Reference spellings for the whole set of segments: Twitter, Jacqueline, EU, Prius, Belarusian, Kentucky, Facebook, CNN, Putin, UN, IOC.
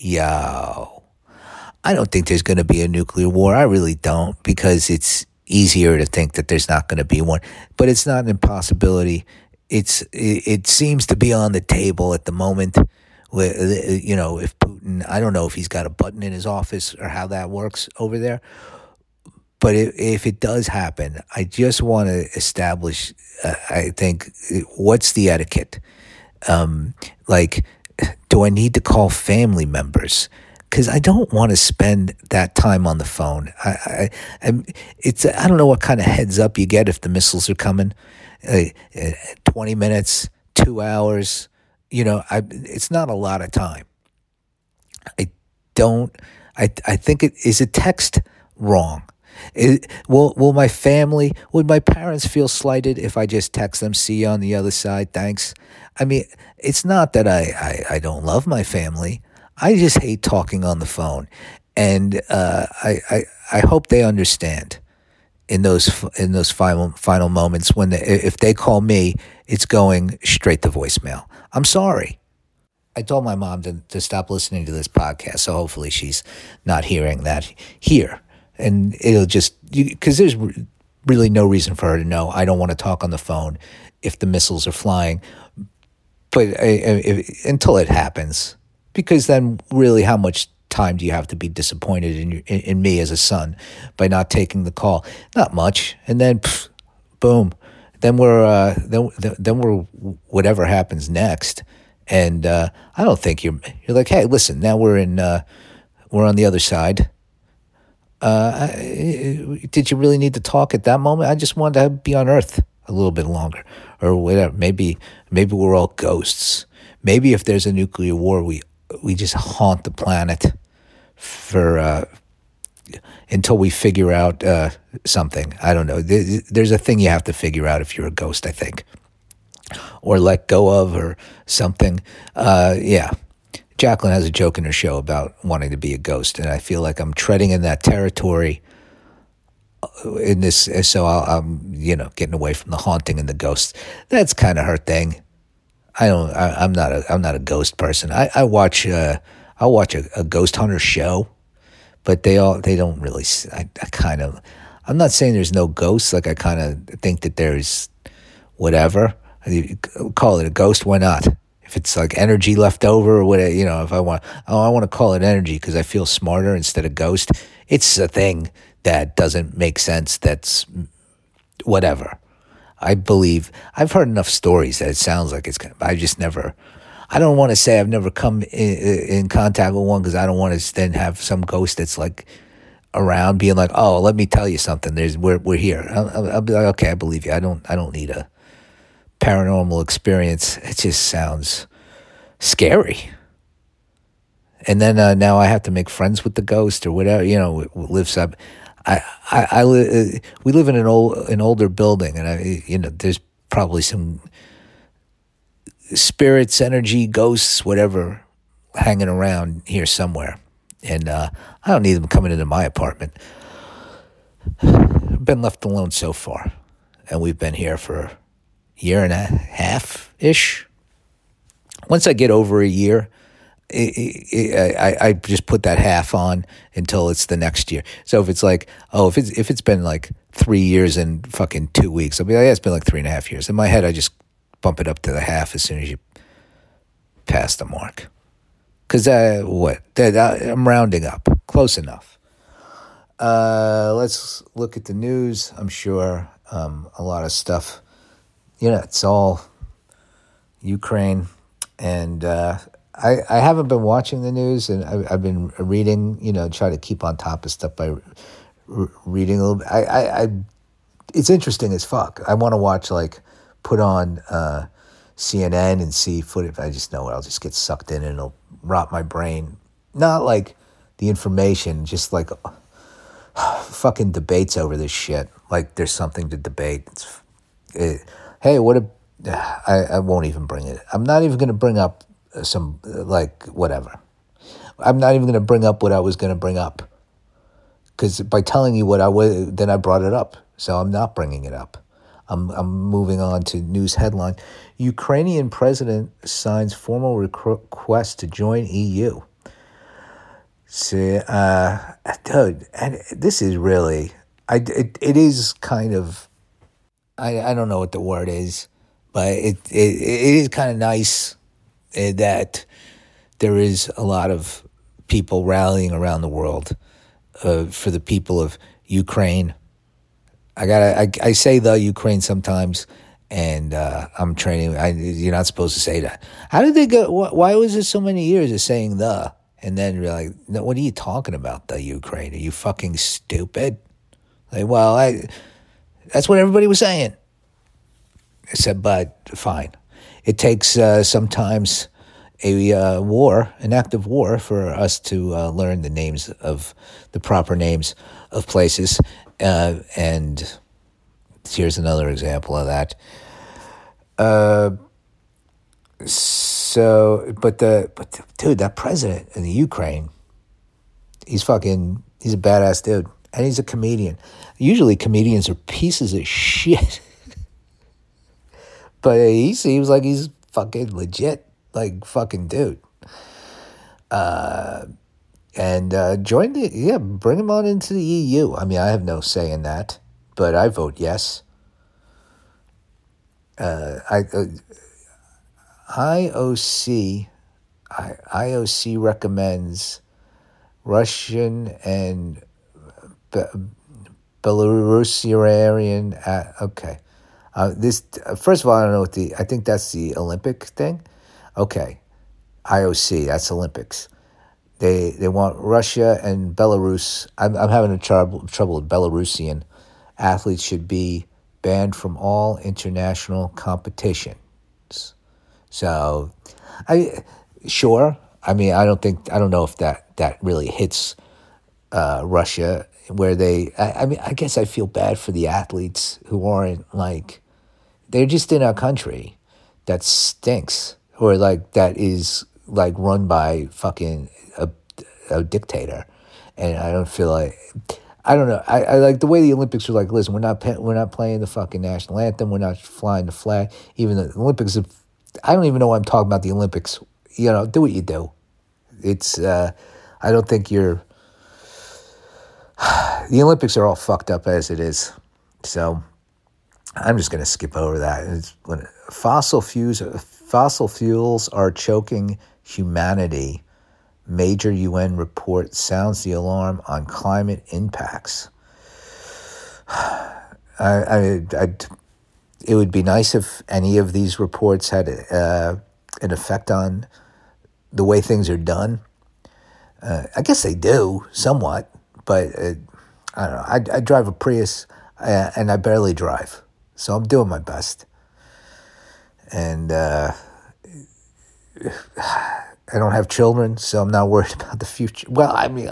yo, I don't think there's going to be a nuclear war. I really don't, because it's easier to think that there's not going to be one. But it's not an impossibility. It seems to be on the table at the moment. You know, if Putin, I don't know if he's got a button in his office or how that works over there. But if it does happen, I just want to establish, I think, what's the etiquette? Like, do I need to call family members? Because I don't want to spend that time on the phone. I don't know what kind of heads up you get if the missiles are coming. 20 minutes, 2 hours, you know, it's not a lot of time. I think it is a text wrong. Will my family, would my parents feel slighted if I just text them, see you on the other side, thanks? I mean, it's not that I don't love my family. I just hate talking on the phone. And I hope they understand in those final moments when if they call me, it's going straight to voicemail. I'm sorry. I told my mom to stop listening to this podcast, so hopefully she's not hearing that here. And it'll just, because there's really no reason for her to know. I don't want to talk on the phone if the missiles are flying, but until it happens, because then really how much time do you have to be disappointed in me as a son by not taking the call? Not much. And then, boom, then we're whatever happens next. And I don't think you're like, hey, listen, now we're on the other side. Did you really need to talk at that moment? I just wanted to be on Earth a little bit longer, or whatever. Maybe we're all ghosts. Maybe if there's a nuclear war, we just haunt the planet for until we figure out something. I don't know. There's a thing you have to figure out if you're a ghost, I think, or let go of, or something. Yeah. Jacqueline has a joke in her show about wanting to be a ghost, and I feel like I'm treading in that territory in this, so I'm, you know, getting away from the haunting and the ghosts. That's kind of her thing. I'm not a ghost person. I watch a ghost hunter show, but they don't really, I'm not saying there's no ghosts. Like, I kind of think that there's whatever. Call it a ghost, why not? If it's like energy left over or whatever, you know, if I want to call it energy because I feel smarter instead of ghost. It's a thing that doesn't make sense. That's whatever. I believe I've heard enough stories that it sounds like it's kind of, I don't want to say I've never come in contact with one, because I don't want to then have some ghost that's like around being like, oh, let me tell you something. We're here. I'll be like, okay, I believe you. I don't need a paranormal experience. It just sounds scary. And then now I have to make friends with the ghost or whatever, you know, lives up. We live in an older building, and you know, there's probably some spirits, energy, ghosts, whatever, hanging around here somewhere. And I don't need them coming into my apartment. I've been left alone so far, and we've been here for year and a half-ish. Once I get over a year, I just put that half on until it's the next year. So if it's like, oh, if it's been like 3 years and fucking 2 weeks, I'll be like, yeah, it's been like 3.5 years. In my head, I just bump it up to the half as soon as you pass the mark. Because I'm rounding up. Close enough. Let's look at the news. I'm sure a lot of stuff. Yeah, it's all Ukraine, and I haven't been watching the news, and I've been reading, you know, try to keep on top of stuff by reading a little bit. It's interesting as fuck. I want to watch, like, put on CNN and see footage. I just know I'll just get sucked in, and it'll rot my brain. Not, like, the information, just, like, fucking debates over this shit. Like, there's something to debate. Hey, I won't even bring it. I'm not even going to bring up some, like, whatever. I'm not even going to bring up what I was going to bring up. Because by telling you what I was, then I brought it up. So I'm not bringing it up. I'm moving on to news headline. Ukrainian president signs formal request to join EU. So, dude, and this is really, it is kind of, I don't know what the word is, but it is kind of nice that there is a lot of people rallying around the world for the people of Ukraine. I say the Ukraine sometimes, and I'm training. You're not supposed to say that. How did they go? Why was it so many years of saying the? And then you're like, no, what are you talking about, the Ukraine? Are you fucking stupid? Like, well, that's what everybody was saying. I said, but fine. It takes sometimes an act of war, for us to learn the proper names of places. And here's another example of that. So, dude, that president in the Ukraine, he's a badass dude. And he's a comedian. Usually comedians are pieces of shit. But he seems like he's fucking legit, like fucking dude. And bring him on into the EU. I mean, I have no say in that, but I vote yes. IOC recommends Russian and Belarusian. Okay. First of all, I don't know I think that's the Olympic thing. Okay. IOC, that's Olympics. They want Russia and Belarus. I'm having trouble with Belarusian. Athletes should be banned from all international competitions. So, sure. I mean, I don't know if that really hits Russia, where I guess I feel bad for the athletes who aren't they're just in a country that stinks, or that is run by fucking a dictator. And I don't feel I don't know. I like the way the Olympics were like, listen, we're not playing the fucking national anthem. We're not flying the flag. Even the Olympics, I don't even know why I'm talking about the Olympics. You know, do what you do. It's, I don't think the Olympics are all fucked up as it is. So I'm just going to skip over that. Fossil fuels are choking humanity. Major UN report sounds the alarm on climate impacts. It would be nice if any of these reports had an effect on the way things are done. I guess they do somewhat, but I don't know. I drive a Prius, and I barely drive, so I'm doing my best. And I don't have children, so I'm not worried about the future. Well, I mean,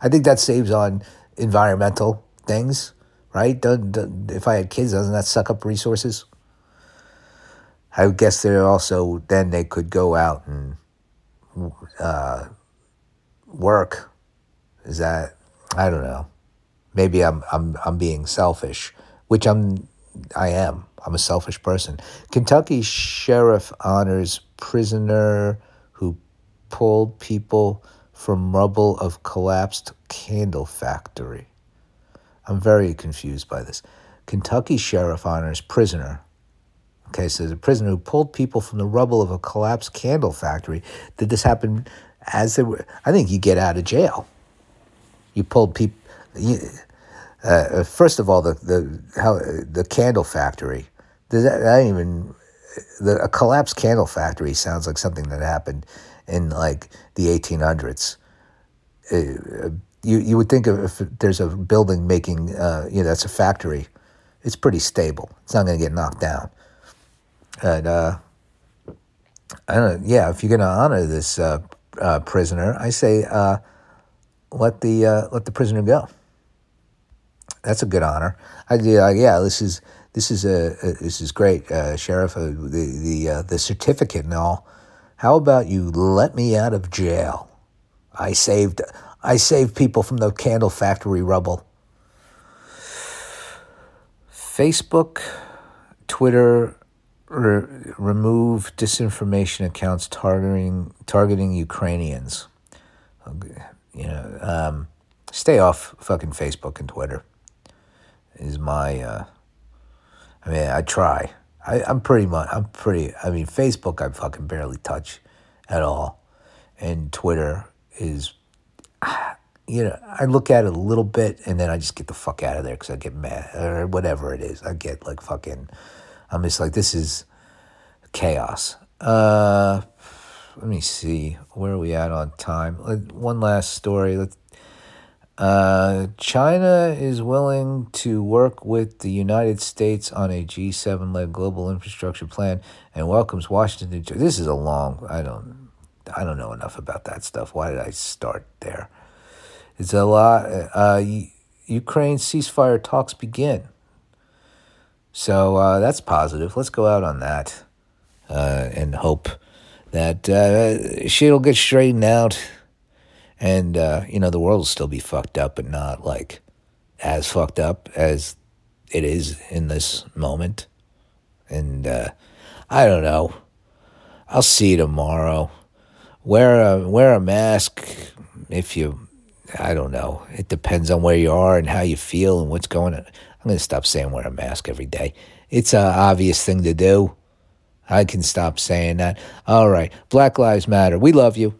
I think that saves on environmental things, right? If I had kids, doesn't that suck up resources? I would guess they could go out and work. Is that, I don't know. Maybe I'm being selfish, which I am. I'm a selfish person. Kentucky sheriff honors prisoner who pulled people from rubble of collapsed candle factory. I'm very confused by this. Kentucky sheriff honors prisoner. Okay, so the prisoner who pulled people from the rubble of a collapsed candle factory. Did this happen as they were? I think you get out of jail. You pulled people. First of all, the candle factory. A collapsed candle factory sounds like something that happened in the 1800s. You would think if there's a building making that's a factory, it's pretty stable. It's not going to get knocked down. And I don't know. Yeah, if you're going to honor this prisoner, I say let the prisoner go. That's a good honor. I'd be like, yeah, this is great, Sheriff. The certificate and all. How about you let me out of jail? I saved people from the candle factory rubble. Facebook, Twitter remove disinformation accounts targeting Ukrainians. Okay. Stay off fucking Facebook and Twitter is my, I mean, I try. I mean, Facebook I fucking barely touch at all. And Twitter is, I look at it a little bit and then I just get the fuck out of there because I get mad or whatever it is. I get like fucking, I'm just like, this is chaos. Let me see. Where are we at on time? One last story. China is willing to work with the United States on a G7-led global infrastructure plan and welcomes Washington. This is a long... I don't know enough about that stuff. Why did I start there? It's a lot. Ukraine ceasefire talks begin. So that's positive. Let's go out on that and hope that shit will get straightened out. And, the world will still be fucked up, but not, like, as fucked up as it is in this moment. And I don't know. I'll see you tomorrow. Wear a mask if you, I don't know. It depends on where you are and how you feel and what's going on. I'm going to stop saying wear a mask every day. It's an obvious thing to do. I can stop saying that. All right. Black Lives Matter. We love you.